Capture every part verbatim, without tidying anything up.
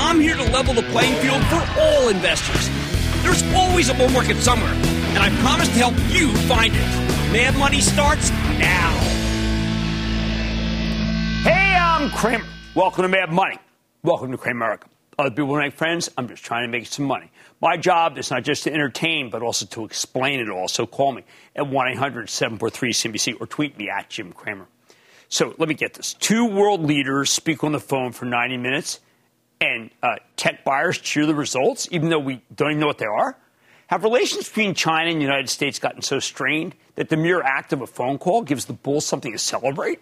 I'm here to level the playing field for all investors. There's always a bull market somewhere, and I promise to help you find it. Mad Money starts now. Hey, I'm Cramer. Welcome to Mad Money. Welcome to Cramerica. Other people make friends. I'm just trying to make some money. My job is not just to entertain, but also to explain it all. So call me at one eight hundred seven four three C N B C or tweet me at Jim Cramer. So let me get this. Two world leaders speak on the phone for ninety minutes, and uh, tech buyers cheer the results, even though we don't even know what they are. Have relations between China and the United States gotten so strained that the mere act of a phone call gives the bulls something to celebrate?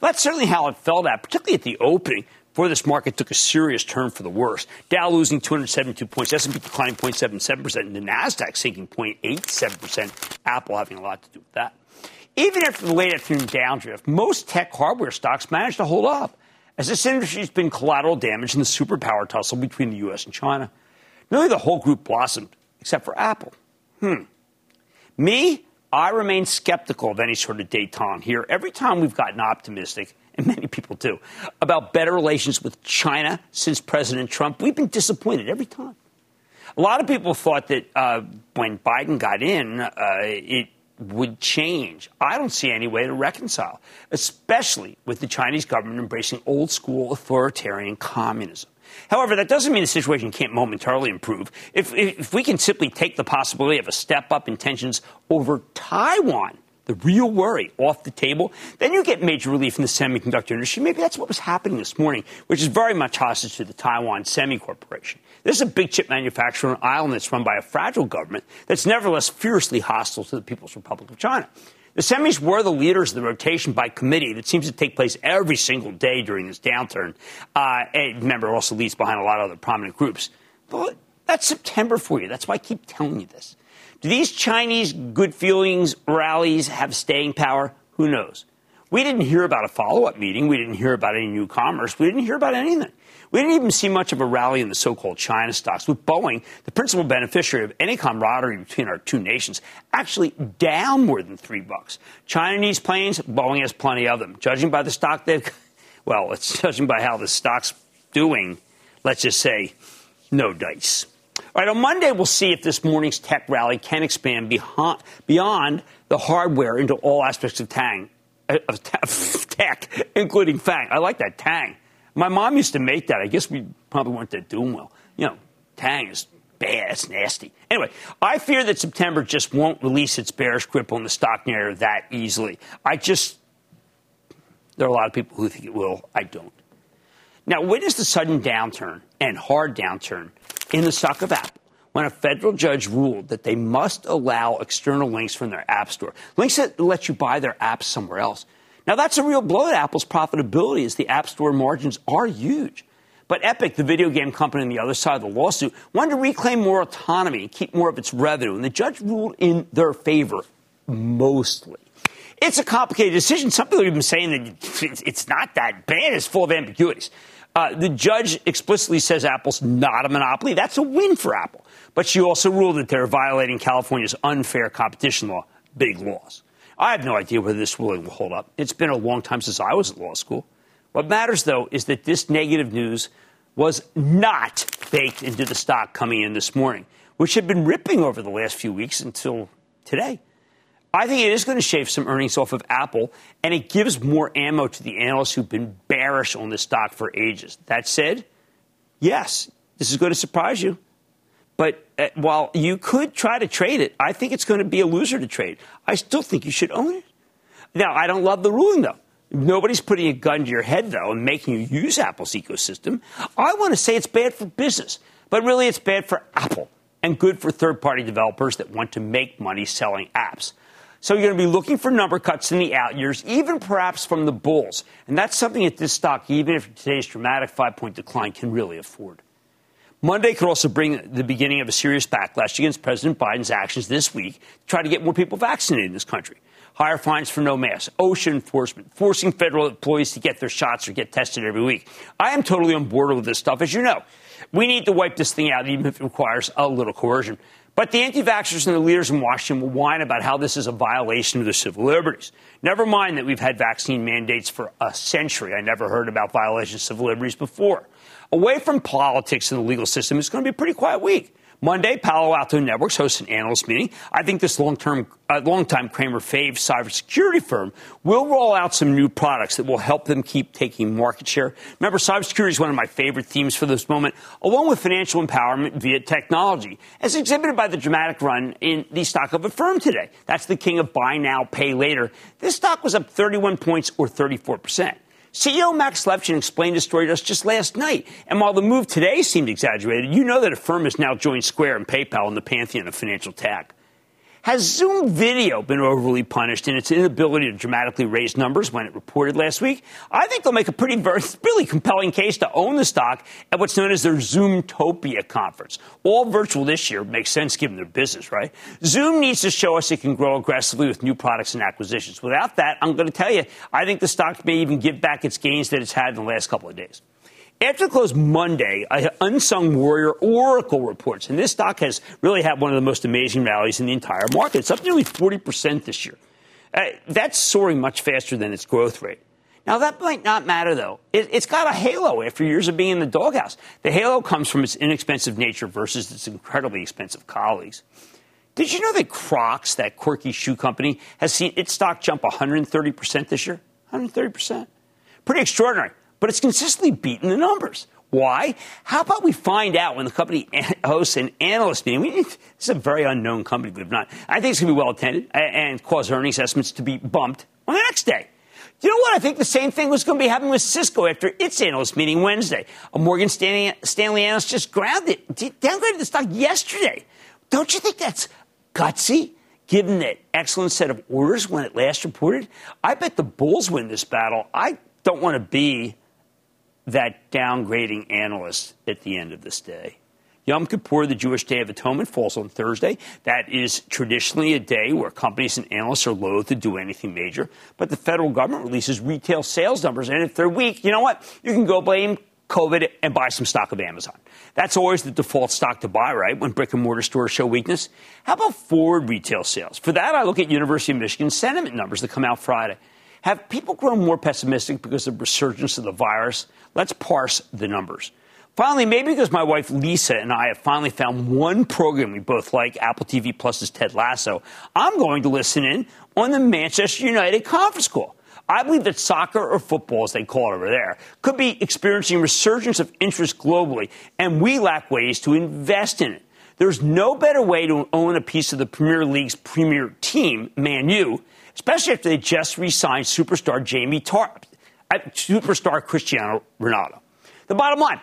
That's certainly how it felt at, particularly at the opening, before this market took a serious turn for the worse. Dow losing two hundred seventy-two points, S and P declining zero point seven seven percent, and the Nasdaq sinking zero point eight seven percent, Apple having a lot to do with that. Even after the late afternoon downdraft, most tech hardware stocks managed to hold up, as this industry has been collateral damage in the superpower tussle between the U S and China. Nearly the whole group blossomed, except for Apple. Hmm. Me, I remain skeptical of any sort of detente here. Every time we've gotten optimistic, and many people do, about better relations with China since President Trump, we've been disappointed every time. A lot of people thought that uh, when Biden got in, uh, it would change. I don't see any way to reconcile, especially with the Chinese government embracing old-school authoritarian communism. However, that doesn't mean the situation can't momentarily improve. If, if, if we can simply take the possibility of a step-up in tensions over Taiwan, the real worry, off the table, then you get major relief in the semiconductor industry. Maybe that's what was happening this morning, which is very much hostage to the Taiwan Semi Corporation. This is a big chip manufacturer on an island that's run by a fragile government that's nevertheless fiercely hostile to the People's Republic of China. The semis were the leaders of the rotation by committee that seems to take place every single day during this downturn. Uh, and remember, it also leaves behind a lot of other prominent groups. But that's September for you. That's why I keep telling you this. Do these Chinese good feelings rallies have staying power? Who knows? We didn't hear about a follow-up meeting. We didn't hear about any new commerce. We didn't hear about anything. We didn't even see much of a rally in the so-called China stocks, with Boeing, the principal beneficiary of any camaraderie between our two nations, actually down more than three bucks. China needs planes. Boeing has plenty of them. Judging by the stock they've – well, it's judging by how the stock's doing, let's just say no dice. All right, on Monday, we'll see if this morning's tech rally can expand beyond, beyond the hardware into all aspects of Tang, of tech, including Fang. I like that, Tang. My mom used to make that. I guess we probably weren't that doing well. You know, Tang is bad. It's nasty. Anyway, I fear that September just won't release its bearish grip on the stock narrative that easily. I just, there are a lot of people who think it will. I don't. Now, witness the sudden downturn and hard downturn in the stock of Apple, when a federal judge ruled that they must allow external links from their App Store, links that let you buy their apps somewhere else. Now, that's a real blow to Apple's profitability, as the App Store margins are huge. But Epic, the video game company on the other side of the lawsuit, wanted to reclaim more autonomy and keep more of its revenue, and the judge ruled in their favor, mostly. It's a complicated decision. Some people have been saying that it's not that bad. It's full of ambiguities. Uh, the judge explicitly says Apple's not a monopoly. That's a win for Apple. But she also ruled that they're violating California's unfair competition law. Big laws. I have no idea whether this ruling will hold up. It's been a long time since I was at law school. What matters, though, is that this negative news was not baked into the stock coming in this morning, which had been ripping over the last few weeks until today. I think it is going to shave some earnings off of Apple, and it gives more ammo to the analysts who've been bearish on this stock for ages. That said, yes, this is going to surprise you. But uh, while you could try to trade it, I think it's going to be a loser to trade. I still think you should own it. Now, I don't love the ruling, though. Nobody's putting a gun to your head, though, and making you use Apple's ecosystem. I want to say it's bad for business, but really it's bad for Apple and good for third-party developers that want to make money selling apps. So you're going to be looking for number cuts in the out years, even perhaps from the bulls. And that's something that this stock, even after today's dramatic five-point decline, can really afford. Monday could also bring the beginning of a serious backlash against President Biden's actions this week to try to get more people vaccinated in this country. Higher fines for no masks, OSHA enforcement, forcing federal employees to get their shots or get tested every week. I am totally on board with this stuff, as you know. We need to wipe this thing out, even if it requires a little coercion. But the anti-vaxxers and the leaders in Washington will whine about how this is a violation of their civil liberties. Never mind that we've had vaccine mandates for a century. I never heard about violations of civil liberties before. Away from politics and the legal system, it's going to be a pretty quiet week. Monday, Palo Alto Networks hosts an analyst meeting. I think this long-term, uh, long-time Cramer fave cybersecurity firm will roll out some new products that will help them keep taking market share. Remember, cybersecurity is one of my favorite themes for this moment, along with financial empowerment via technology, as exhibited by the dramatic run in the stock of Affirm today. That's the king of buy now, pay later. This stock was up thirty-one points or thirty-four percent. C E O Max Levchin explained his story to us just last night. And while the move today seemed exaggerated, you know that Affirm has now joined Square and PayPal in the pantheon of financial tech. Has Zoom video been overly punished in its inability to dramatically raise numbers when it reported last week? I think they'll make a pretty, very, really compelling case to own the stock at what's known as their Zoomtopia conference. All virtual this year makes sense given their business, right? Zoom needs to show us it can grow aggressively with new products and acquisitions. Without that, I'm going to tell you, I think the stock may even give back its gains that it's had in the last couple of days. After the close Monday, an unsung warrior, Oracle, reports. And this stock has really had one of the most amazing rallies in the entire market. It's up nearly forty percent this year. Uh, that's soaring much faster than its growth rate. Now, that might not matter, though. It, it's got a halo after years of being in the doghouse. The halo comes from its inexpensive nature versus its incredibly expensive colleagues. Did you know that Crocs, that quirky shoe company, has seen its stock jump one hundred thirty percent this year? one hundred thirty percent. Pretty extraordinary. But it's consistently beaten the numbers. Why? How about we find out when the company hosts an analyst meeting? We need, this is a very unknown company, believe it or not. I think it's going to be well attended and cause earnings estimates to be bumped on the next day. You know what? I think the same thing was going to be happening with Cisco after its analyst meeting Wednesday. A Morgan Stanley, Stanley analyst just grabbed it, downgraded the stock yesterday. Don't you think that's gutsy? Given that excellent set of orders when it last reported, I bet the bulls win this battle. I don't want to be that downgrading analyst at the end of this day. Yom Kippur, the Jewish Day of Atonement, falls on Thursday. That is traditionally a day where companies and analysts are loath to do anything major. But the federal government releases retail sales numbers, and if they're weak, you know what? You can go blame COVID and buy some stock of Amazon. That's always the default stock to buy, right, when brick-and-mortar stores show weakness. How about Ford retail sales? For that, I look at University of Michigan sentiment numbers that come out Friday. Have people grown more pessimistic because of the resurgence of the virus? Let's parse the numbers. Finally, maybe because my wife Lisa and I have finally found one program we both like, Apple T V Plus's Ted Lasso, I'm going to listen in on the Manchester United conference call. I believe that soccer, or football as they call it over there, could be experiencing resurgence of interest globally, and we lack ways to invest in it. There's no better way to own a piece of the Premier League's premier team, Man U, especially after they just re-signed superstar Jamie Tartt, superstar Cristiano Ronaldo. The bottom line,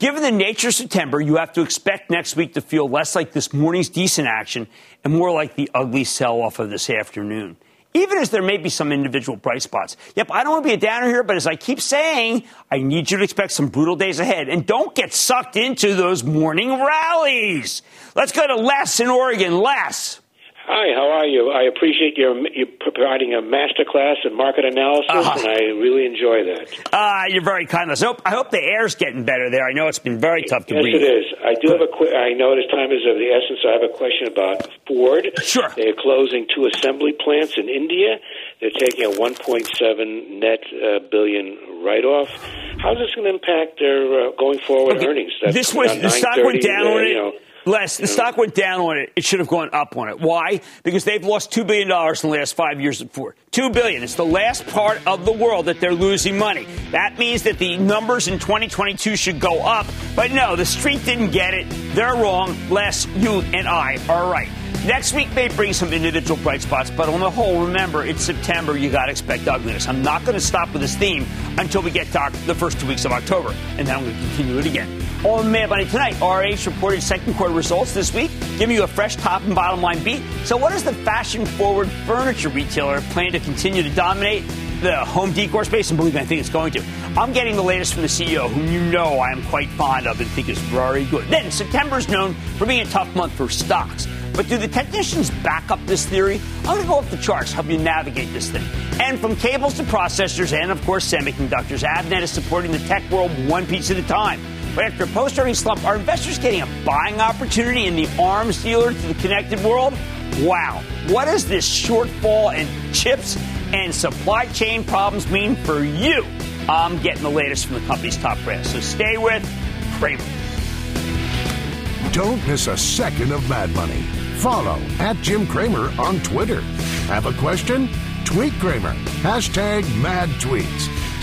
given the nature of September, you have to expect next week to feel less like this morning's decent action and more like the ugly sell-off of this afternoon, even as there may be some individual bright spots. Yep, I don't want to be a downer here, but as I keep saying, I need you to expect some brutal days ahead. And don't get sucked into those morning rallies. Let's go to Les in Oregon. Les. Hi, how are you? I appreciate your, you providing a master class in market analysis, uh-huh. and I really enjoy that. Ah, uh, you're very kind. So I hope the air's getting better there. I know it's been very tough to yes, breathe. Yes, it is. I do have a qu- I know this time is of the essence. I have a question about Ford. Sure. They're closing two assembly plants in India. They're taking a one point seven net uh, billion write-off. How's this going to impact their uh, going forward okay. earnings? That's this was the stock went down on it. Les, the stock went down on it. It should have gone up on it. Why? Because they've lost two billion dollars in the last five years at Ford. two billion dollars. It's the last part of the world that they're losing money. That means that the numbers in twenty twenty-two should go up. But no, the street didn't get it. They're wrong. Les, you and I are right. Next week may bring some individual bright spots, but on the whole, remember, it's September. You got to expect ugliness. I'm not going to stop with this theme until we get to the first two weeks of October, and then I'm going to continue it again. On Mad Money tonight, R H reported second quarter results this week, giving you a fresh top and bottom line beat. So what does the fashion-forward furniture retailer plan to continue to dominate the home decor space? And believe me, I think it's going to. I'm getting the latest from the C E O, whom you know I am quite fond of and think is very good. Then September's known for being a tough month for stocks. But do the technicians back up this theory? I'm going to go off the charts, help you navigate this thing. And from cables to processors and, of course, semiconductors, Avnet is supporting the tech world one piece at a time. But after a post-earnings slump, are investors getting a buying opportunity in the arms dealer to the connected world? Wow. What does this shortfall in chips and supply chain problems mean for you? I'm getting the latest from the company's top brass. So stay with Cramer. Don't miss a second of Mad Money. Follow at Jim Cramer on Twitter. Have a question? Tweet Cramer. Hashtag Mad Tweets.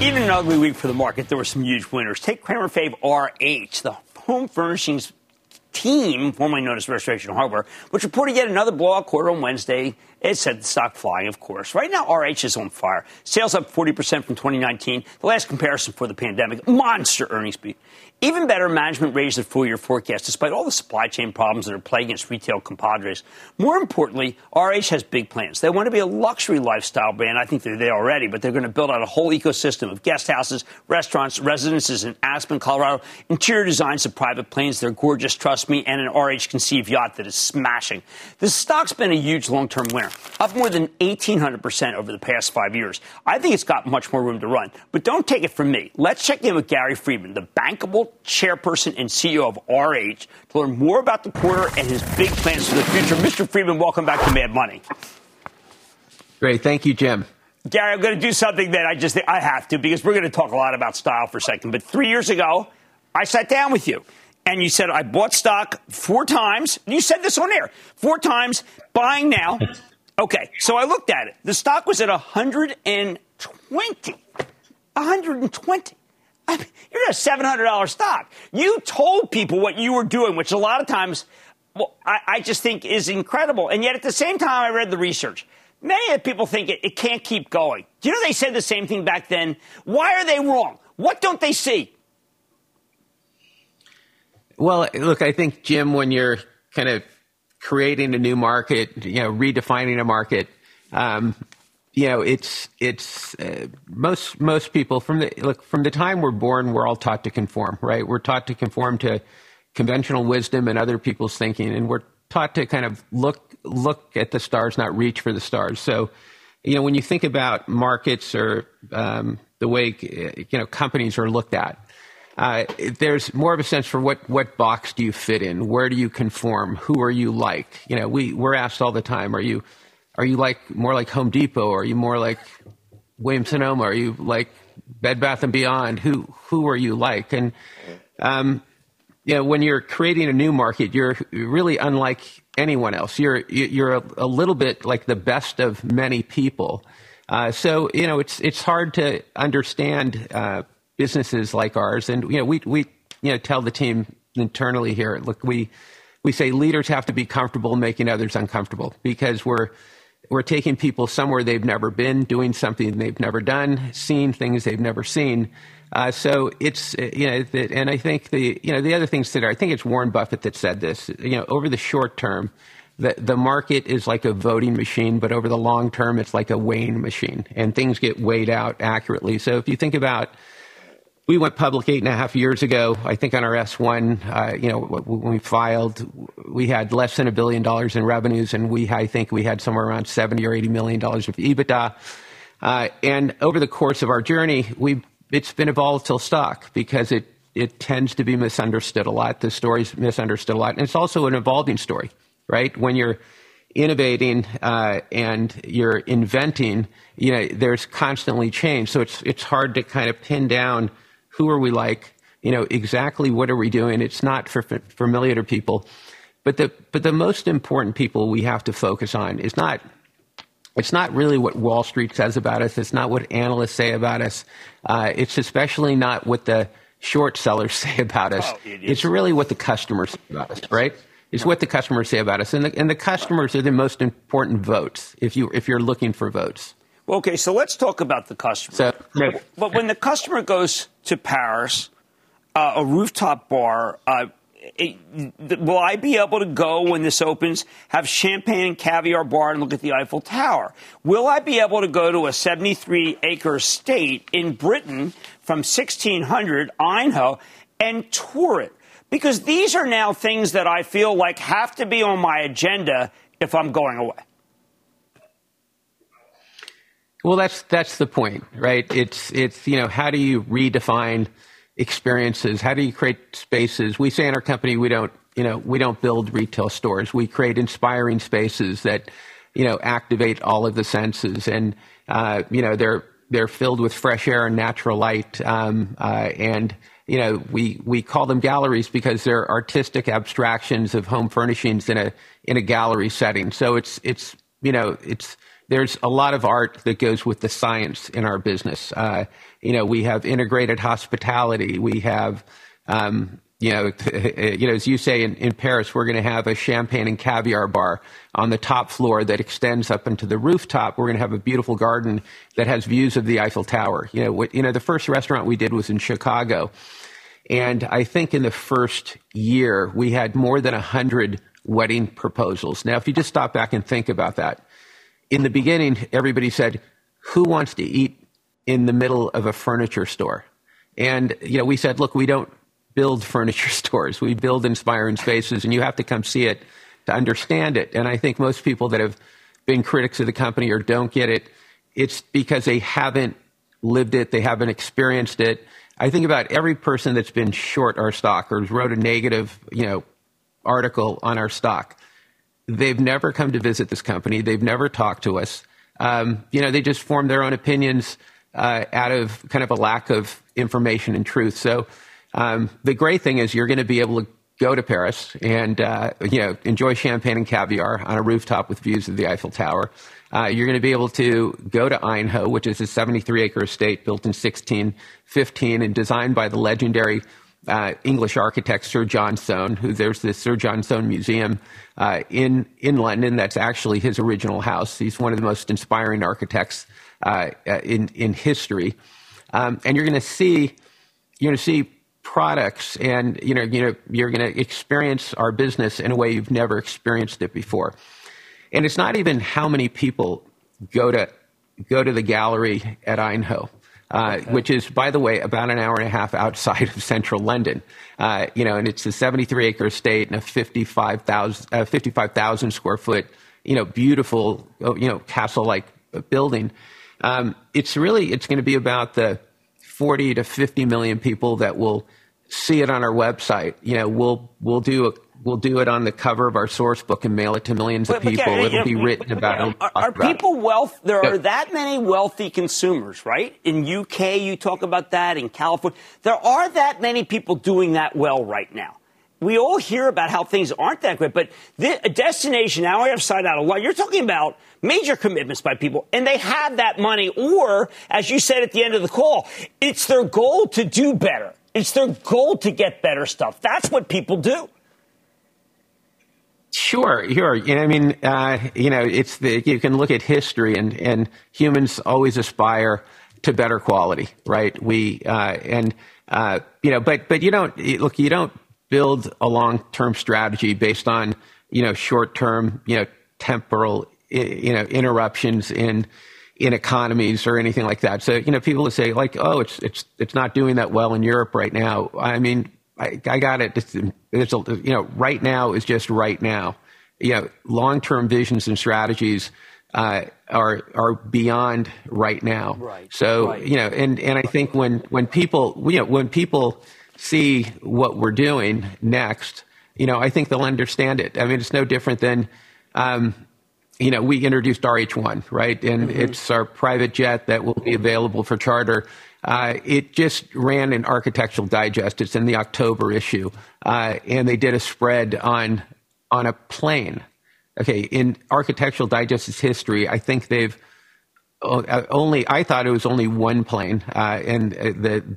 Even an ugly week for the market, there were some huge winners. Take Cramer fave R H, the home furnishings team, formerly known as Restoration Hardware, which reported yet another blowout quarter on Wednesday. It sent the stock flying, of course. Right now, R H is on fire. Sales up forty percent from twenty nineteen, the last comparison for the pandemic. Monster earnings beat. Even better, management raised their full-year forecast despite all the supply chain problems that are plaguing its retail compadres. More importantly, R H has big plans. They want to be a luxury lifestyle brand. I think they're there already, but they're going to build out a whole ecosystem of guest houses, restaurants, residences in Aspen, Colorado, interior designs of private planes. They're gorgeous, trust me, and an R H-conceived yacht that is smashing. This stock's been a huge long-term winner. up more than eighteen hundred percent over the past five years. I think it's got much more room to run. But don't take it from me. Let's check in with Gary Friedman, the bankable chairperson and C E O of R H, to learn more about the quarter and his big plans for the future. Mister Friedman, welcome back to Mad Money. Great. Thank you, Jim. Gary, I'm going to do something that I just think I have to, because we're going to talk a lot about style for a second. But three years ago, I sat down with you and you said, I bought stock four times. You said this on air, four times, buying now. OK, so I looked at it. The stock was at one hundred twenty, one hundred twenty. I mean, you're a seven hundred dollars stock. You told people what you were doing, which a lot of times, well, I, I just think is incredible. And yet at the same time, I read the research. Many people think it, it can't keep going. Do you know they said the same thing back then? Why are they wrong? What don't they see? Well, look, I think, Jim, when you're kind of creating a new market, you know, redefining a market, um, you know, it's it's uh, most most people from the look from the time we're born, we're all taught to conform, right? We're taught to conform to conventional wisdom and other people's thinking, and we're taught to kind of look look at the stars, not reach for the stars. So, you know, when you think about markets or um, the way, you know, companies are looked at, uh, there's more of a sense for what what box do you fit in? Where do you conform? Who are you like? You know, we we're asked all the time, are you are you like more like Home Depot? Are you more like Williams-Sonoma? Are you like Bed Bath and Beyond? Who who are you like? And um, you know, when you're creating a new market, you're really unlike anyone else. You're you're a, a little bit like the best of many people. Uh, so, you know, it's it's hard to understand uh, businesses like ours. And, you know, we we you know tell the team internally here, look, we we say leaders have to be comfortable making others uncomfortable, because we're we're taking people somewhere they've never been, doing something they've never done, seeing things they've never seen. Uh, so it's, you know, the, and I think the, you know, the other things that are, I think it's Warren Buffett that said this, you know, over the short term, the, the market is like a voting machine, but over the long term, it's like a weighing machine, and things get weighed out accurately. So if you think about, we went public eight and a half years ago, I think on our S one, uh, you know, when we filed, we had less than a billion dollars in revenues, and we, I think we had somewhere around seventy or eighty million dollars of EBITDA. Uh, and over the course of our journey, we've, it's been a volatile stock because it, it tends to be misunderstood a lot. The story's misunderstood a lot. And it's also an evolving story, right? When you're innovating uh, and you're inventing, you know, there's constantly change. So it's it's hard to kind of pin down who are we like, you know, exactly what are we doing. It's not for, for familiar to people. But the but the most important people we have to focus on is not It's not really what Wall Street says about us. It's not what analysts say about us. Uh, it's especially not what the short sellers say about us. Oh, it it's really what the customers say about us, right? It's what the customers say about us. And the, and the customers are the most important votes if, you, if you're looking for votes. Well, okay, so let's talk about the customer. So, no. But when the customer goes to Paris, uh, a rooftop bar, uh, It, will I be able to go when this opens, have champagne and caviar bar and look at the Eiffel Tower? Will I be able to go to a seventy-three acre estate in Britain from sixteen hundred, Aynho, and tour it? Because these are now things that I feel like have to be on my agenda if I'm going away. Well, that's that's the point, right? It's it's, you know, how do you redefine experiences? How do you create spaces? We say in our company, we don't, you know, we don't build retail stores. We create inspiring spaces that, you know, activate all of the senses, and uh, you know, they're they're filled with fresh air and natural light. Um, uh, and you know, we we call them galleries because they're artistic abstractions of home furnishings in a in a gallery setting. So it's it's you know it's. There's a lot of art that goes with the science in our business. Uh, you know, we have integrated hospitality. We have, um, you know, you know, as you say in, in Paris, we're going to have a champagne and caviar bar on the top floor that extends up into the rooftop. We're going to have a beautiful garden that has views of the Eiffel Tower. You know, what, you know, the first restaurant we did was in Chicago, and I think in the first year we had more than a hundred wedding proposals. Now, if you just stop back and think about that. In the beginning, everybody said, who wants to eat in the middle of a furniture store? And, you know, we said, look, we don't build furniture stores. We build inspiring spaces, and you have to come see it to understand it. And I think most people that have been critics of the company or don't get it, it's because they haven't lived it. They haven't experienced it. I think about every person that's been short our stock or wrote a negative, you know, article on our stock. They've never come to visit this company. They've never talked to us. Um, you know, they just form their own opinions uh, out of kind of a lack of information and truth. So um, the great thing is you're going to be able to go to Paris and, uh, you know, enjoy champagne and caviar on a rooftop with views of the Eiffel Tower. Uh, you're going to be able to go to Aynho, which is a seventy-three acre estate built in sixteen fifteen and designed by the legendary uh, English architect Sir John Soane, who there's this Sir John Soane Museum uh, in, in London. That's actually his original house. He's one of the most inspiring architects uh, in, in history. Um, and you're going to see, you're going to see products and, you know, you know, you're going to experience our business in a way you've never experienced it before. And it's not even how many people go to go to the gallery at Aynho, uh, okay. which is, by the way, about an hour and a half outside of central London. Uh, you know, and it's a seventy-three acre estate and a fifty-five thousand square foot, you know, beautiful, you know, castle-like building. Um, it's really, it's going to be about the forty to fifty million people that will see it on our website. You know, we'll we'll do a, we'll do it on the cover of our source book and mail it to millions but, of people. But, yeah, It'll yeah, be written but, about it. Yeah. Are, are people wealth? There yeah. are that many wealthy consumers, right? In U K, you talk about that. In California, there are that many people doing that well right now. We all hear about how things aren't that great, but this, a destination hour outside out of line, you're talking about major commitments by people, and they have that money, or, as you said at the end of the call, it's their goal to do better. It's their goal to get better stuff. That's what people do. Sure, sure. I mean, uh, you know, it's the, you can look at history, and, and humans always aspire to better quality, right? We uh, and uh, you know, but but you don't look, you don't build a long-term strategy based on, you know, short-term, you know, temporal, you know, interruptions in in economies or anything like that. So, you know, people would say like, oh, it's it's it's not doing that well in Europe right now. I mean, I, I got it. It's, it's, you know, right now is just right now. You know, long-term visions and strategies uh, are are beyond right now. Right. So, right. you know, and and I think when when people, you know, when people see what we're doing next, you know, I think they'll understand it. I mean, it's no different than, um, you know, we introduced R H one, right? And mm-hmm. it's our private jet that will be available for charter. Uh, it just ran in Architectural Digest. It's in the October issue. Uh, and they did a spread on on a plane. Okay, in Architectural Digest's history, I think they've Only I thought it was only one plane, uh, and the,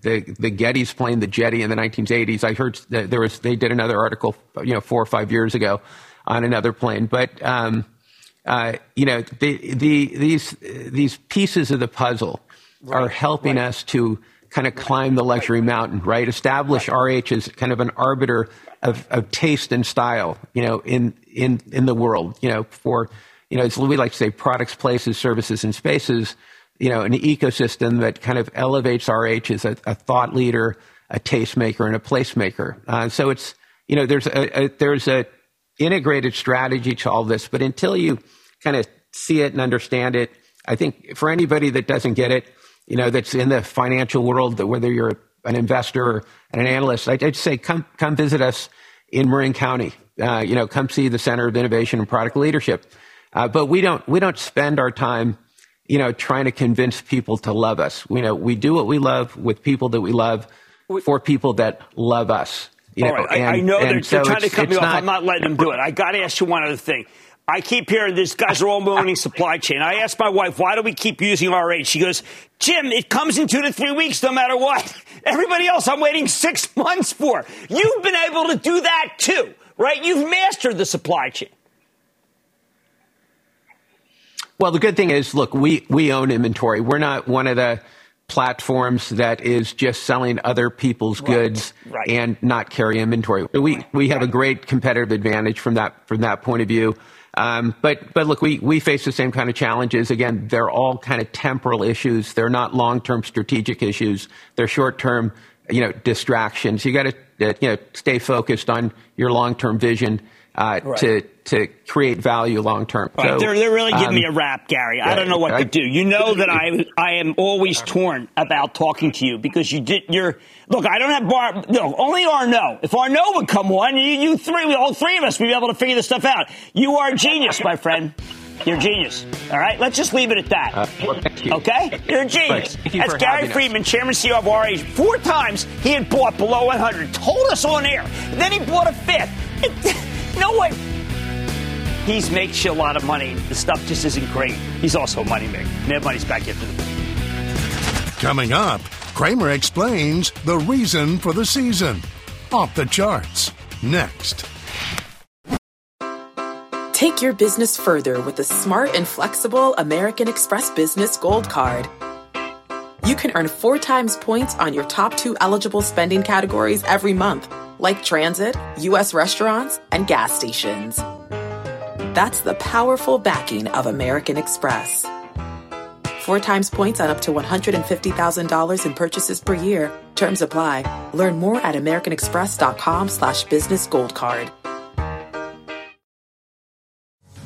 the the Gettys plane, the Jetty, in the nineteen eighties. I heard that there was they did another article, you know, four or five years ago, on another plane. But um, uh, you know, the, the these these pieces of the puzzle right. are helping right. us to kind of right. climb the luxury right. mountain, right? Establish right. R H as kind of an arbiter of, of taste and style, you know, in in in the world, you know, for. You know, it's, we like to say products, places, services, and spaces, you know, an ecosystem that kind of elevates R H as a, a thought leader, a tastemaker, and a placemaker. Uh, so it's, you know, there's a, a there's a integrated strategy to all this, but until you kind of see it and understand it, I think for anybody that doesn't get it, you know, that's in the financial world, that whether you're an investor or an analyst, I'd, I'd say come come visit us in Marin County. Uh, you know, come see the Center of Innovation and Product Leadership. Uh, but we don't we don't spend our time, you know, trying to convince people to love us. You know, we do what we love with people that we love, for people that love us. You all know, right, and, I, I know they're, so they're trying to cut me off. Not, I'm not letting them do it. I got to ask you one other thing. I keep hearing these guys are all moaning supply chain. I asked my wife, why do we keep using R H? She goes, Jim, it comes in two to three weeks no matter what. Everybody else I'm waiting six months for. You've been able to do that too, right? You've mastered the supply chain. Well, the good thing is, look, we, we own inventory. We're not one of the platforms that is just selling other people's right. goods right. and not carry inventory. We we have right. a great competitive advantage from that from that point of view. Um, but but look, we, we face the same kind of challenges. Again, they're all kind of temporal issues. They're not long-term strategic issues. They're short-term, you know, distractions. You got to uh, you know stay focused on your long-term vision. uh, right. to to create value long term. Right. So, they're, they're really giving um, me a rap, Gary. Yeah, I don't know what I, to do. You know that I I am always torn about talking to you because you did your look. I don't have bar. No, only Arnaud. If Arnaud would come on, you, you three, we, all three of us, we'd be able to figure this stuff out. You are a genius, my friend. You're a genius. All right? Let's just leave it at that. Uh, well, thank you. Okay? You're a genius. Thank you. That's Gary Friedman, Chairman and C E O of R H. Four times he had bought below one hundred, told us on air. Then he bought a fifth. It, no way. He makes you a lot of money. The stuff just isn't great. He's also a money maker. Mad Money's back after the break. Coming up, Cramer explains the reason for the season. Off the charts. Next. Take your business further with the smart and flexible American Express Business Gold Card. You can earn four times points on your top two eligible spending categories every month, like transit, U S restaurants, and gas stations. That's the powerful backing of American Express. Four times points on up to one hundred fifty thousand dollars in purchases per year. Terms apply. Learn more at americanexpress.com slash business gold card.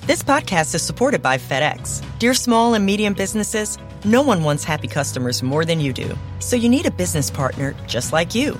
This podcast is supported by FedEx. Dear small and medium businesses, no one wants happy customers more than you do. So you need a business partner just like you.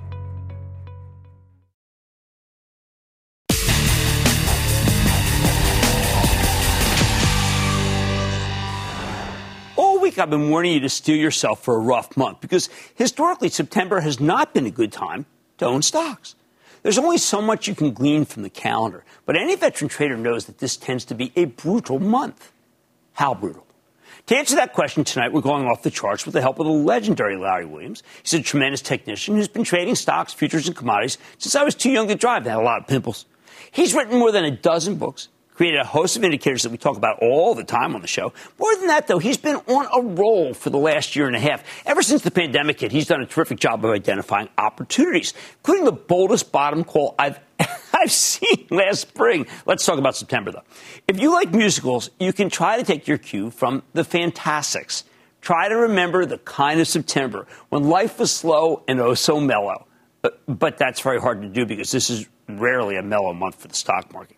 I've been warning you to steal yourself for a rough month because historically September has not been a good time to own stocks. There's only so much you can glean from the calendar, but any veteran trader knows that this tends to be a brutal month. How brutal? To answer that question tonight, we're going off the charts with the help of the legendary Larry Williams. He's a tremendous technician who's been trading stocks, futures, and commodities since I was too young to drive and had a lot of pimples. He's written more than a dozen books, created a host of indicators that we talk about all the time on the show. More than that, though, he's been on a roll for the last year and a half. Ever since the pandemic hit, he's done a terrific job of identifying opportunities, including the boldest bottom call I've I've seen last spring. Let's talk about September, though. If you like musicals, you can try to take your cue from the Fantastics. Try to remember the kind of September when life was slow and oh so mellow. But, but that's very hard to do because this is rarely a mellow month for the stock market.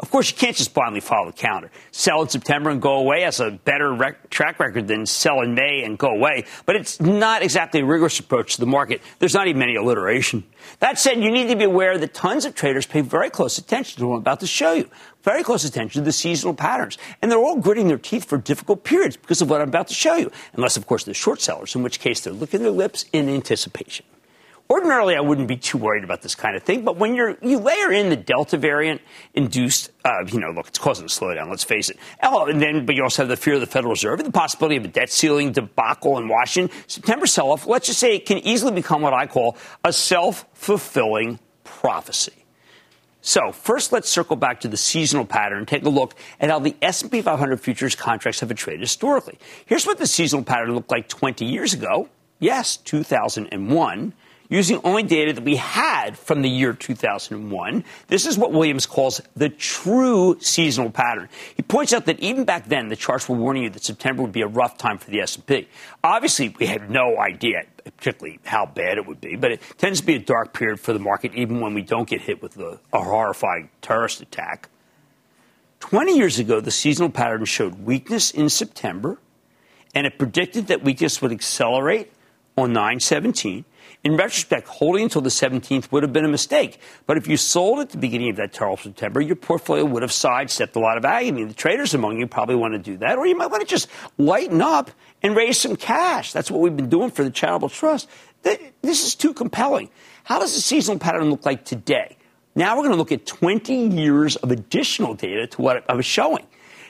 Of course, you can't just blindly follow the calendar. Sell in September and go away has a better rec- track record than sell in May and go away. But it's not exactly a rigorous approach to the market. There's not even any alliteration. That said, you need to be aware that tons of traders pay very close attention to what I'm about to show you. Very close attention to the seasonal patterns. And they're all gritting their teeth for difficult periods because of what I'm about to show you. Unless, of course, they're short sellers, in which case they're licking their lips in anticipation. Ordinarily, I wouldn't be too worried about this kind of thing, but when you're you layer in the Delta variant induced, uh, you know, look, it's causing a slowdown. Let's face it. Oh, and then, but you also have the fear of the Federal Reserve and the possibility of a debt ceiling debacle in Washington. September sell-off, let's just say, it can easily become what I call a self-fulfilling prophecy. So first, let's circle back to the seasonal pattern and take a look at how the S and P five hundred futures contracts have been traded historically. Here's what the seasonal pattern looked like twenty years ago. Yes, two thousand one. Using only data that we had from the year two thousand one, this is what Williams calls the true seasonal pattern. He points out that even back then, the charts were warning you that September would be a rough time for the S and P. Obviously, we had no idea particularly how bad it would be, but it tends to be a dark period for the market, even when we don't get hit with a, a horrifying terrorist attack. twenty years ago, the seasonal pattern showed weakness in September, and it predicted that weakness would accelerate on nine seventeen. In retrospect, holding until the seventeenth would have been a mistake. But if you sold at the beginning of that terrible September, your portfolio would have sidestepped a lot of agony. The traders among you probably want to do that, or you might want to just lighten up and raise some cash. That's what we've been doing for the charitable trust. This is too compelling. How does the seasonal pattern look like today? Now we're going to look at twenty years of additional data to what I was showing.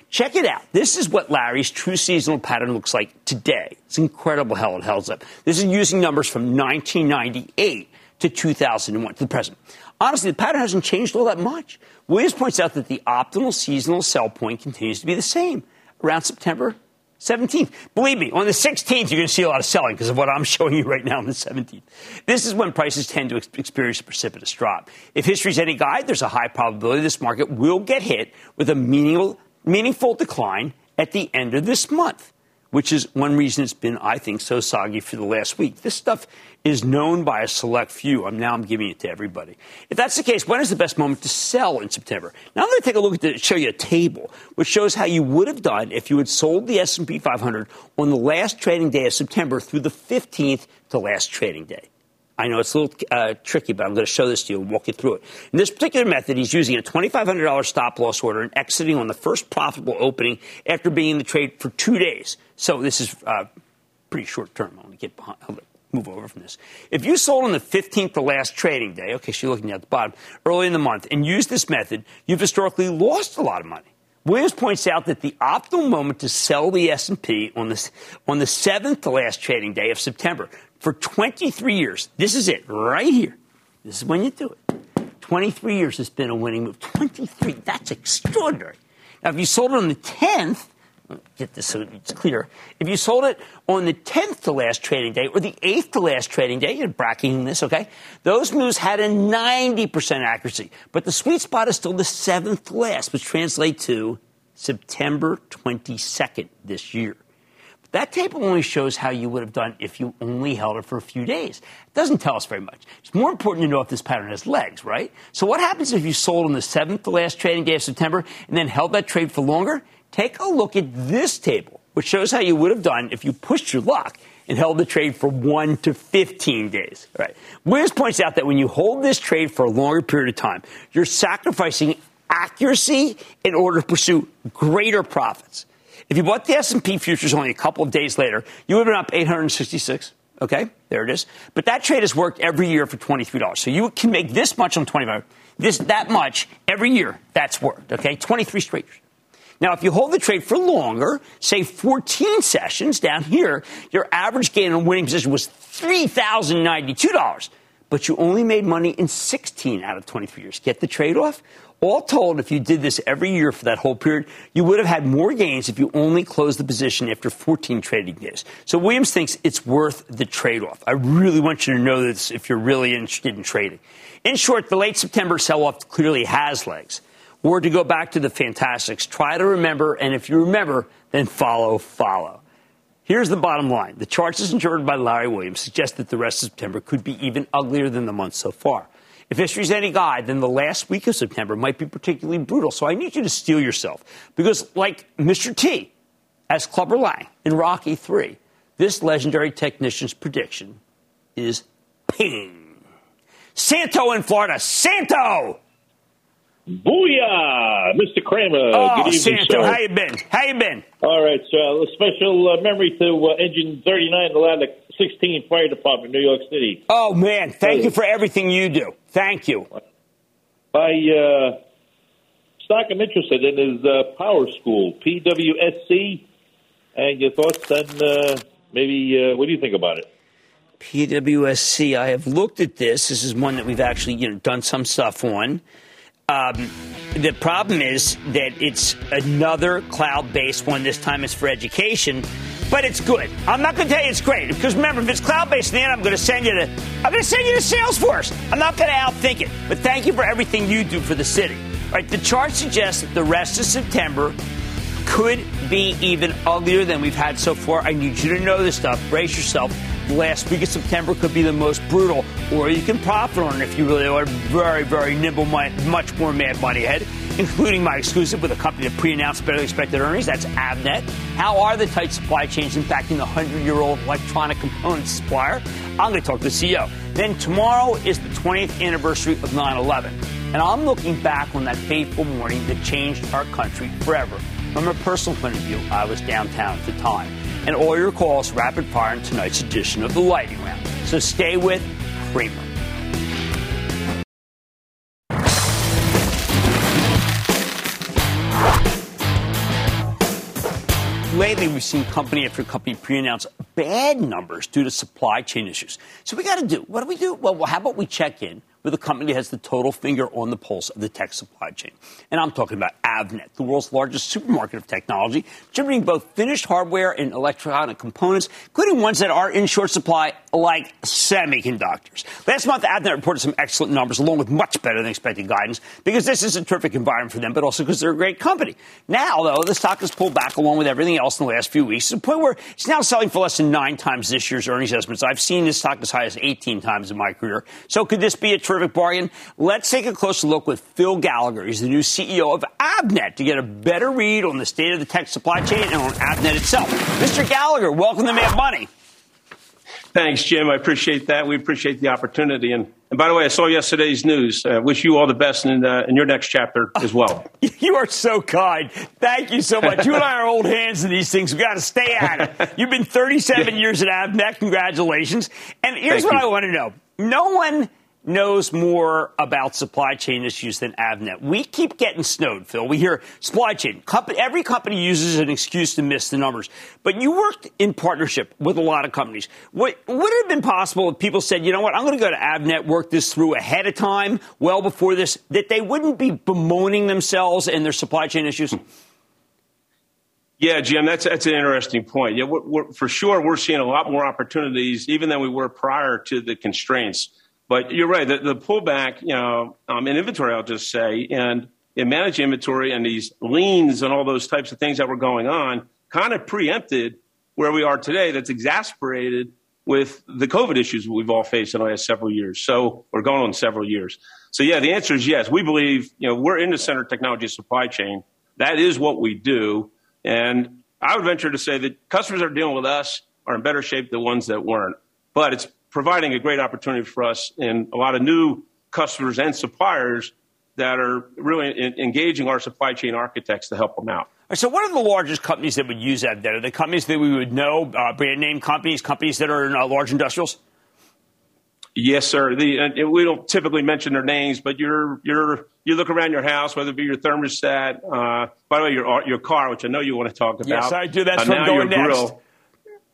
Check it out. This is what Larry's true seasonal pattern looks like today. It's incredible how it holds up. This is using numbers from nineteen ninety-eight to two thousand one, to the present. Honestly, the pattern hasn't changed all that much. Williams points out that the optimal seasonal sell point continues to be the same, around September seventeenth. Believe me, on the sixteenth, you're going to see a lot of selling because of what I'm showing you right now on the seventeenth. This is when prices tend to ex- experience a precipitous drop. If history's any guide, there's a high probability this market will get hit with a meaningful, meaningful decline at the end of this month, which is one reason it's been, I think, so soggy for the last week. This stuff is known by a select few. I'm now I'm giving it to everybody. If that's the case, when is the best moment to sell in September? Now I'm going to take a look at the, show you a table, which shows how you would have done if you had sold the S and P five hundred on the last trading day of September through the fifteenth to last trading day. I know it's a little uh, tricky, but I'm going to show this to you and walk you through it. In this particular method, he's using a twenty-five hundred dollars stop loss order and exiting on the first profitable opening after being in the trade for two days. So this is uh, pretty short term. I want to get behind. Move over from this. If you sold on the fifteenth, the last trading day, okay, so you're looking at the bottom, early in the month, and used this method, you've historically lost a lot of money. Williams points out that the optimal moment to sell the S and P on the, on the seventh to last trading day of September for twenty-three years. This is it right here. This is when you do it. twenty-three years has been a winning move. twenty-three. That's extraordinary. Now, if you sold it on the tenth, get this so it's clear. If you sold it on the tenth to last trading day or the eighth to last trading day, you're bracketing this, okay? Those moves had a ninety percent accuracy. But the sweet spot is still the seventh to last, which translates to September twenty-second this year. But that table only shows how you would have done if you only held it for a few days. It doesn't tell us very much. It's more important to know if this pattern has legs, right? So what happens if you sold on the seventh to last trading day of September and then held that trade for longer? Take a look at this table, which shows how you would have done if you pushed your luck and held the trade for one to fifteen days. All right. Williams points out that when you hold this trade for a longer period of time, you're sacrificing accuracy in order to pursue greater profits. If you bought the S and P futures only a couple of days later, you would have been up eight hundred sixty-six. Okay, there it is. But that trade has worked every year for twenty-three dollars. So you can make this much on twenty-five dollars, this that much every year. That's worked. Okay, twenty-three straight years. Now, if you hold the trade for longer, say fourteen sessions down here, your average gain on winning position was three thousand ninety-two dollars. But you only made money in sixteen out of twenty-three years. Get the trade off? All told, if you did this every year for that whole period, you would have had more gains if you only closed the position after fourteen trading days. So Williams thinks it's worth the trade off. I really want you to know this if you're really interested in trading. In short, the late September sell off clearly has legs. Or to go back to the Fantastics, try to remember, and if you remember, then follow, follow. Here's the bottom line. The charts as interpreted by Larry Williams suggest that the rest of September could be even uglier than the month so far. If history's any guide, then the last week of September might be particularly brutal. So I need you to steel yourself. Because like Mister T, as Clubber Lang in Rocky three, this legendary technician's prediction is Ping. Santo in Florida. Santo! Booyah, Mister Kramer. Oh, good evening, Santo, sir. How you been? How you been? All right, so a special uh, memory to uh, Engine thirty-nine, Atlantic sixteen Fire Department, New York City. Oh, man, thank hey. you for everything you do. Thank you. My uh, stock I'm interested in is uh, Power School, P W S C, and your thoughts on uh, maybe uh, what do you think about it? P W S C, I have looked at this. This is one that we've actually you know done some stuff on. Um, the problem is that it's another cloud-based one. This time it's for education, but it's good. I'm not going to tell you it's great because remember, if it's cloud-based, then I'm going to send you to I'm going to send you to Salesforce. I'm not going to outthink it. But thank you for everything you do for the city. All right, the chart suggests that the rest of September could be even uglier than we've had so far. I need you to know this stuff. Brace yourself. The last week of September could be the most brutal, or you can profit on it if you really are very, very nimble, much more Mad Money ahead, including my exclusive with a company that pre-announced better-than-expected earnings. That's Avnet. How are the tight supply chains impacting the hundred-year-old electronic components supplier? I'm going to talk to the C E O. Then tomorrow is the twentieth anniversary of nine eleven, and I'm looking back on that fateful morning that changed our country forever. From a personal point of view, I was downtown at the time. And all your calls rapid fire in tonight's edition of the Lightning Round. So stay with Kramer. lately we've seen company after company pre-announce bad numbers due to supply chain issues. So we got to do, what do we do? Well, how about we check in with a company that has the total finger on the pulse of the tech supply chain. And I'm talking about Avnet, the world's largest supermarket of technology, distributing both finished hardware and electronic components, including ones that are in short supply, like semiconductors. Last month, Avnet reported some excellent numbers, along with much better than expected guidance, because this is a terrific environment for them, but also because they're a great company. Now, though, the stock has pulled back along with everything else in the last few weeks, to the point where it's now selling for less than nine times this year's earnings estimates. I've seen this stock as high as eighteen times in my career. So could this be a terrific bargain? Let's take a closer look with Phil Gallagher. He's the new C E O of Avnet to get a better read on the state of the tech supply chain and on Avnet itself. Mister Gallagher, welcome to Mad Money. Thanks, Jim. I appreciate that. We appreciate the opportunity. And, and by the way, I saw yesterday's news. I uh, wish you all the best in, uh, in your next chapter as well. You are so kind. Thank you so much. You and I are old hands in these things. We've got to stay at it. You've been thirty-seven years at Avnet. Congratulations. And here's Thank what you. I want to know. No one knows more about supply chain issues than Avnet. We keep getting snowed, Phil. We hear supply chain. Company, every company uses an excuse to miss the numbers. But you worked in partnership with a lot of companies. What would it have been possible if people said, you know what, I'm going to go to Avnet, work this through ahead of time, well before this, that they wouldn't be bemoaning themselves and their supply chain issues? Yeah, Jim, that's that's an interesting point. Yeah, we're, we're, for sure, we're seeing a lot more opportunities even than we were prior to the constraints. But you're right. The, the pullback, you know, um, in inventory, I'll just say, and in managing inventory and these liens and all those types of things that were going on kind of preempted where we are today. That's exacerbated with the COVID issues we've all faced in the last several years. So we're going on several years. So, yeah, the answer is yes. We believe, you know, we're in the center of technology supply chain. That is what we do. And I would venture to say that customers that are dealing with us are in better shape than ones that weren't. But it's providing a great opportunity for us and a lot of new customers and suppliers that are really in, engaging our supply chain architects to help them out. So what are the largest companies that would use Avnet? Are the companies that we would know, uh, brand name companies, companies that are in uh, large industrials? Yes, sir. The, uh, we don't typically mention their names, but you're, you're, you look around your house, whether it be your thermostat, uh, by the way, your, your car, which I know you want to talk about. Yes, I do. That's uh, from going next. Grill.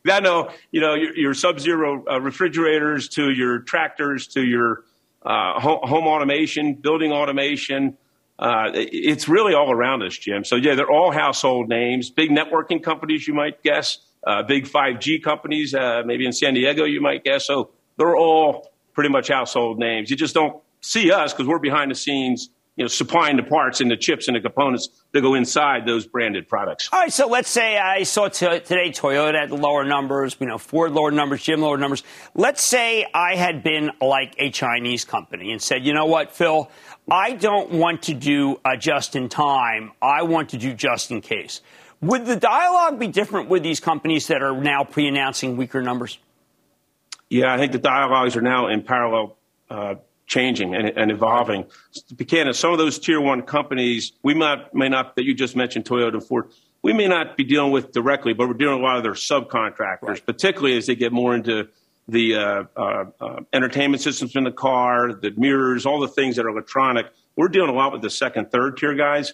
I know, you know, your, your sub-zero uh, refrigerators to your tractors to your uh, ho- home automation, building automation. Uh, it, it's really all around us, Jim. So, yeah, they're all household names, big networking companies, you might guess, uh, big five G companies, uh, maybe in San Diego, you might guess. So they're all pretty much household names. You just don't see us because we're behind the scenes, you know, supplying the parts and the chips and the components that go inside those branded products. All right, so let's say I saw t- today Toyota had lower numbers, you know, Ford lower numbers, G M lower numbers. Let's say I had been like a Chinese company and said, you know what, Phil, I don't want to do uh, just in time. I want to do just in case. Would the dialogue be different with these companies that are now pre-announcing weaker numbers? Yeah, I think the dialogues are now in parallel uh changing and, and evolving. To be candid, some of those tier one companies, we might, may not, that you just mentioned, Toyota and Ford, we may not be dealing with directly, but we're dealing with a lot of their subcontractors, right, particularly as they get more into the uh, uh, uh, entertainment systems in the car, the mirrors, all the things that are electronic. We're dealing a lot with the second, third tier guys.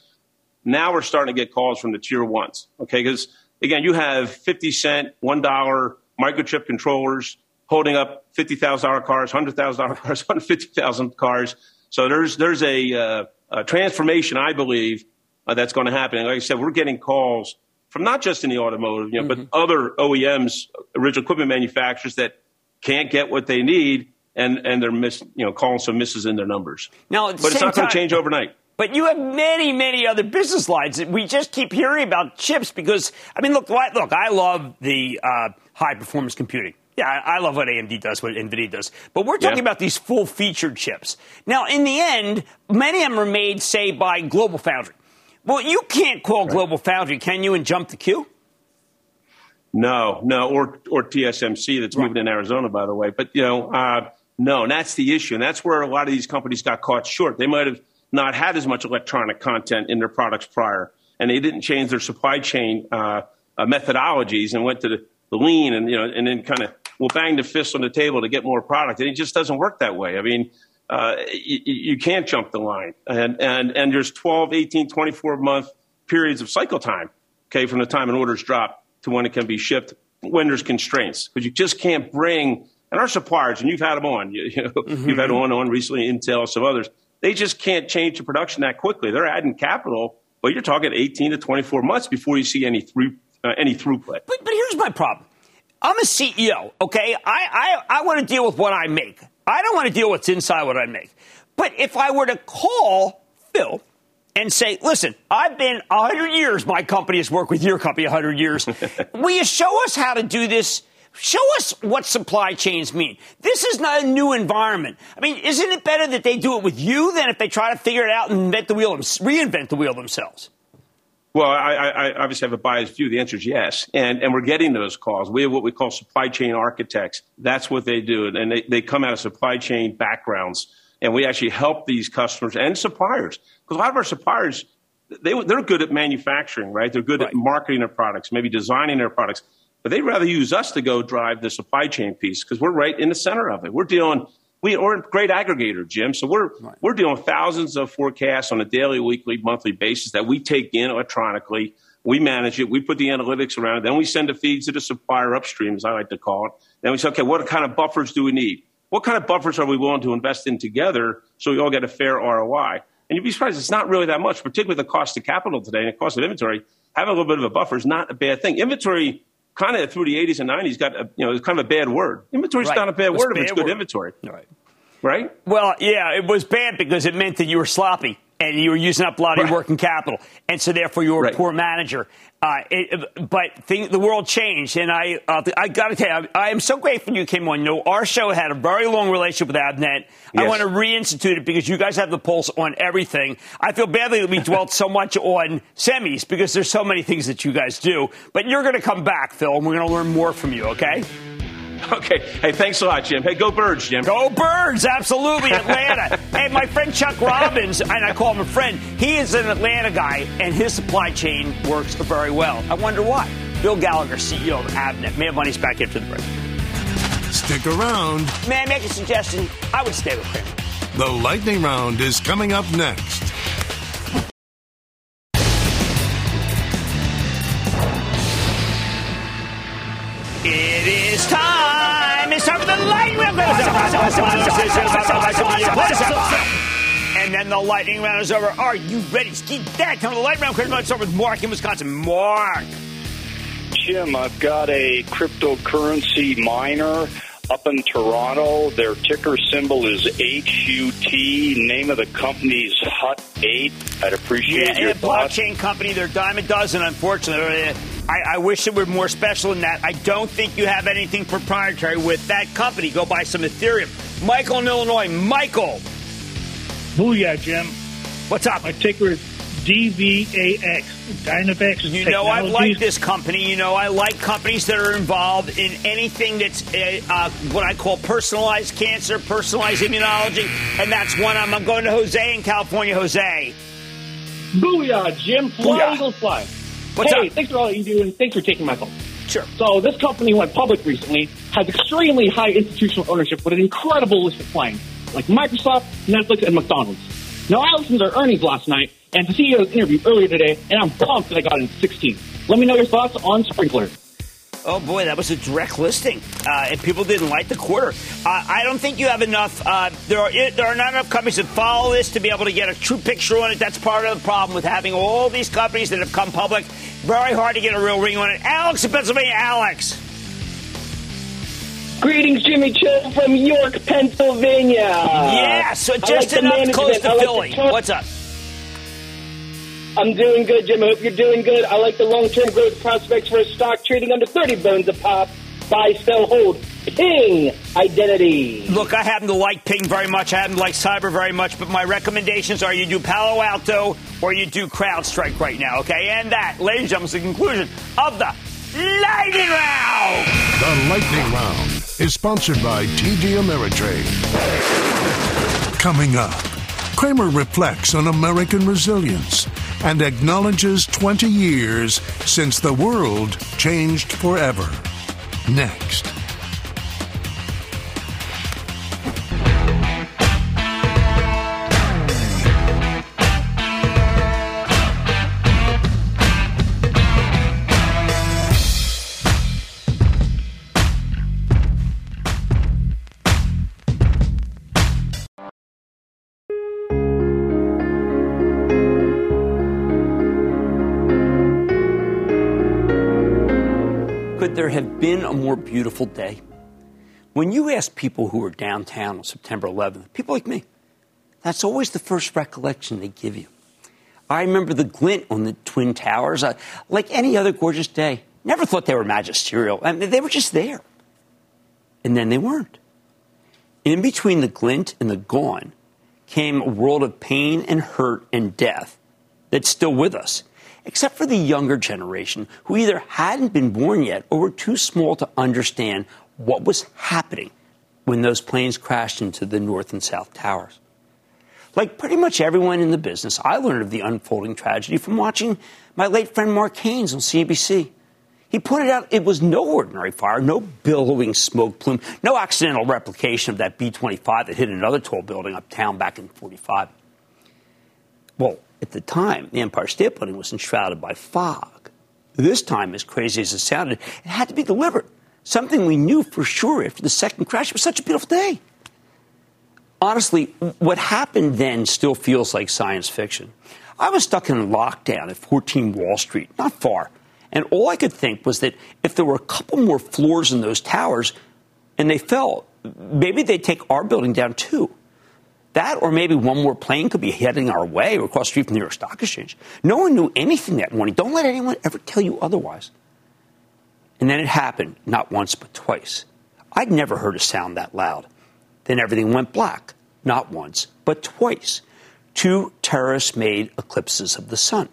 Now we're starting to get calls from the tier ones, okay? Because, again, you have fifty cent, one dollar microchip controllers holding up fifty thousand dollars cars, one hundred thousand dollars cars, one hundred fifty thousand dollars cars. So there's there's a, uh, a transformation, I believe, uh, that's going to happen. And like I said, we're getting calls from not just in the automotive, you know, mm-hmm. but other O E Ms, original equipment manufacturers that can't get what they need, and, and they're miss, you know, calling some misses in their numbers. Now, but it's not going to change overnight. But you have many, many other business lines that we just keep hearing about chips because, I mean, look, look, I love the uh, high-performance computing. Yeah, I love what A M D does, what NVIDIA does. But we're talking yeah. about these full-featured chips. Now, in the end, many of them are made, say, by Global Foundry. Well, you can't call right. Global Foundry, can you, and jump the queue? No, no, or or T S M C that's right. moving in Arizona, by the way. But, you know, uh, no, and that's the issue. And that's where a lot of these companies got caught short. They might have not had as much electronic content in their products prior, and they didn't change their supply chain uh, uh, methodologies and went to the, the lean and, you know, and then kind of, we'll bang the fist on the table to get more product. And it just doesn't work that way. I mean, uh, you, you can't jump the line. And, and and there's twelve, eighteen, twenty-four-month periods of cycle time, okay, from the time an order's dropped to when it can be shipped when there's constraints, because you just can't bring, and our suppliers, and you've had them on, you, you know, mm-hmm. you've had one on recently, Intel, some others, they just can't change the production that quickly. They're adding capital, but you're talking eighteen to twenty-four months before you see any through, uh, any throughput. But, but here's my problem. I'm a C E O, okay? I, I, I want to deal with what I make. I don't want to deal with what's inside what I make. But if I were to call Phil and say, listen, I've been one hundred years, my company has worked with your company one hundred years. Will you show us how to do this? Show us what supply chains mean. This is not a new environment. I mean, isn't it better that they do it with you than if they try to figure it out and invent the wheel, reinvent the wheel themselves? Well, I, I obviously have a biased view. The answer is yes. And, and we're getting those calls. We have what we call supply chain architects. That's what they do. And they, they come out of supply chain backgrounds. And we actually help these customers and suppliers, because a lot of our suppliers, they, they're good at manufacturing, right? They're good right. at marketing their products, maybe designing their products. But they'd rather use us to go drive the supply chain piece, because we're right in the center of it. We're dealing, we, we're a great aggregator, Jim. So we're, right. we're dealing with thousands of forecasts on a daily, weekly, monthly basis that we take in electronically. We manage it. We put the analytics around it. Then we send the feeds to the supplier upstream, as I like to call it. Then we say, okay, what kind of buffers do we need? What kind of buffers are we willing to invest in together so we all get a fair R O I? And you'd be surprised, it's not really that much, particularly the cost of capital today and the cost of inventory. Having a little bit of a buffer is not a bad thing. Inventory, kind of through the eighties and nineties, got a, you know, it's kind of a bad word. Inventory's right. not a bad word if it's good word. Inventory. Right. Right? Well, yeah, it was bad because it meant that you were sloppy and you were using up a lot of right. your working capital. And so, therefore, you were right. a poor manager. Uh, it, but thing, the world changed. And I uh, I got to tell you, I, I am so grateful you came on. You know, our show had a very long relationship with Avnet. Yes. I want to reinstitute it because you guys have the pulse on everything. I feel badly that we dwelt so much on semis because there's so many things that you guys do. But you're going to come back, Phil, and we're going to learn more from you, okay? Okay. Hey, thanks a lot, Jim. Hey, go Birds, Jim. Go Birds. Absolutely. Atlanta. Hey, my friend Chuck Robbins, and I call him a friend, he is an Atlanta guy, and his supply chain works very well. I wonder why. Bill Gallagher, C E O of Avnet. Mad Money's back after the break. Stick around. May I make a suggestion? I would stay with Kramer. The lightning round is coming up next. It is time. It's time for the lightning round. And then the lightning round is over. Are you ready? Ski that. Time for the lightning round. Quick, let's start with Mark in Wisconsin. Mark. Jim, I've got a cryptocurrency miner up in Toronto. Their ticker symbol is H U T. Name of the company's Hut eight. I'd appreciate yeah, your and a blockchain company. They're dime a dozen, unfortunately. I, I wish it were more special than that. I don't think you have anything proprietary with that company. Go buy some Ethereum. Michael in Illinois. Michael. Booyah, Jim. What's up? My ticker is D V A X. Dynavax. You know I like this company. You know I like companies that are involved in anything that's uh, uh, what I call personalized cancer, personalized immunology, and that's one I'm, I'm going to Jose in California. Jose. Booyah, Jim. Fly, eagle, fly. What's hey, up? Thanks for all you do, and thanks for taking my call. Sure. So this company went public recently, has extremely high institutional ownership with an incredible list of clients, like Microsoft, Netflix, and McDonald's. Now, I listened to their earnings last night, and the C E O's interview earlier today, and I'm pumped that I got in sixteen. Let me know your thoughts on Sprinkler. Oh, boy, that was a direct listing, uh, and people didn't like the quarter. Uh, I don't think you have enough. Uh, there are there are not enough companies that follow this to be able to get a true picture on it. That's part of the problem with having all these companies that have come public. Very hard to get a real ring on it. Alex in Pennsylvania. Alex. Greetings, Jimmy Cho from York, Pennsylvania. Yeah, so just like enough close to Philly. Like What's up? I'm doing good, Jim. I hope you're doing good. I like the long-term growth prospects for a stock trading under thirty bones a pop. Buy, sell, hold. Ping Identity. Look, I happen to like Ping very much. I happen to like cyber very much. But my recommendations are you do Palo Alto or you do CrowdStrike right now, okay? And that, ladies and gentlemen, is the conclusion of the Lightning Round. The Lightning Round is sponsored by T D Ameritrade. Coming up, Kramer reflects on American resilience and acknowledges twenty years since the world changed forever. Next. Could there have been a more beautiful day? When you ask people who were downtown on September eleventh, people like me, that's always the first recollection they give you. I remember the glint on the Twin Towers, uh, like any other gorgeous day. Never thought they were magisterial. I mean, they were just there. And then they weren't. In between the glint and the gone came a world of pain and hurt and death that's still with us, except for the younger generation who either hadn't been born yet or were too small to understand what was happening when those planes crashed into the North and South Towers. Like pretty much everyone in the business, I learned of the unfolding tragedy from watching my late friend Mark Haynes on C N B C. He pointed out it was no ordinary fire, no billowing smoke plume, no accidental replication of that B twenty-five that hit another tall building uptown back in forty-five. Well, at the time, the Empire State Building was enshrouded by fog. This time, as crazy as it sounded, it had to be deliberate, something we knew for sure after the second crash. It was such a beautiful day. Honestly, what happened then still feels like science fiction. I was stuck in lockdown at fourteen Wall Street, not far. And all I could think was that if there were a couple more floors in those towers and they fell, maybe they'd take our building down too. That or maybe one more plane could be heading our way or across the street from the New York Stock Exchange. No one knew anything that morning. Don't let anyone ever tell you otherwise. And then it happened, not once but twice. I'd never heard a sound that loud. Then everything went black, not once but twice. Two terrorist-made eclipses of the sun.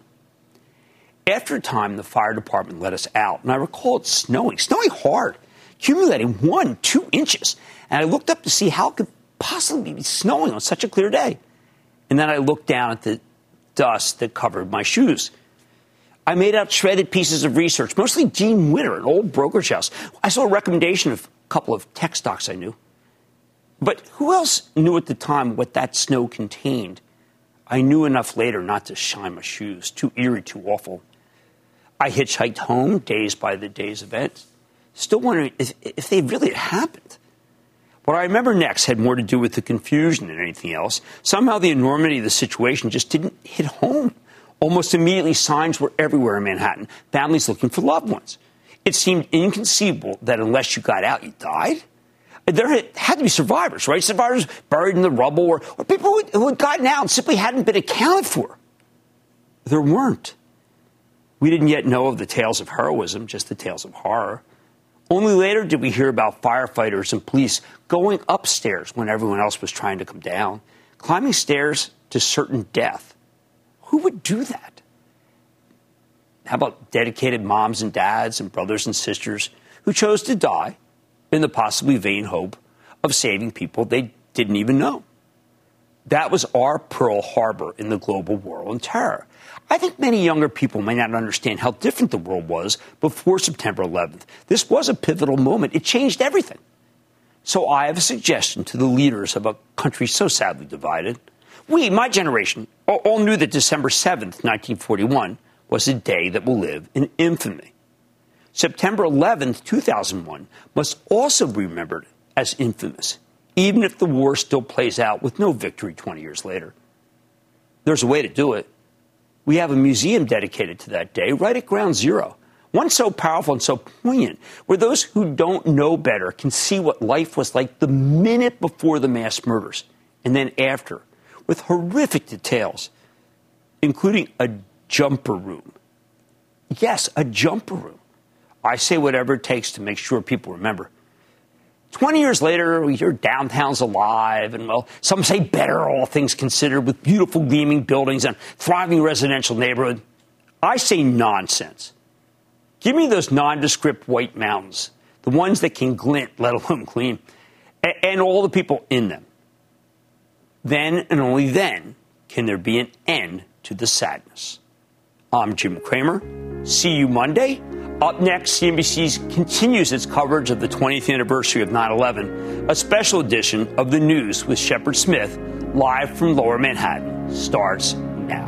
After time, the fire department let us out, and I recall it snowing, snowing hard, accumulating one, two inches. And I looked up to see how it could possibly be snowing on such a clear day. And then I looked down at the dust that covered my shoes. I made out shredded pieces of research, mostly Gene Witter, an old brokerage house. I saw a recommendation of a couple of tech stocks I knew. But who else knew at the time what that snow contained? I knew enough later not to shine my shoes, too eerie, too awful. I hitchhiked home, dazed by the day's event, still wondering if, if they really had happened. What I remember next had more to do with the confusion than anything else. Somehow the enormity of the situation just didn't hit home. Almost immediately, signs were everywhere in Manhattan, families looking for loved ones. It seemed inconceivable that unless you got out, you died. There had to be survivors, right? Survivors buried in the rubble or, or people who, who had gotten out and simply hadn't been accounted for. There weren't. We didn't yet know of the tales of heroism, just the tales of horror. Only later did we hear about firefighters and police going upstairs when everyone else was trying to come down, climbing stairs to certain death. Who would do that? How about dedicated moms and dads and brothers and sisters who chose to die in the possibly vain hope of saving people they didn't even know? That was our Pearl Harbor in the global war on terror. I think many younger people may not understand how different the world was before September eleventh. This was a pivotal moment. It changed everything. So I have a suggestion to the leaders of a country so sadly divided. We, my generation, all knew that December seventh, nineteen forty-one, was a day that will live in infamy. September eleventh, two thousand one, must also be remembered as infamous, even if the war still plays out with no victory twenty years later. There's a way to do it. We have a museum dedicated to that day right at Ground Zero, one so powerful and so poignant, where those who don't know better can see what life was like the minute before the mass murders and then after, with horrific details, including a jumper room. Yes, a jumper room. I say whatever it takes to make sure people remember. twenty years later, we hear downtown's alive, and, well, some say better, all things considered, with beautiful gleaming buildings and thriving residential neighborhood. I say nonsense. Give me those nondescript white mountains, the ones that can glint, let alone gleam, and, and all the people in them. Then and only then can there be an end to the sadness. I'm Jim Cramer. See you Monday. Up next, C N B C continues its coverage of the twentieth anniversary of nine eleven, a special edition of The News with Shepard Smith, live from Lower Manhattan, starts now.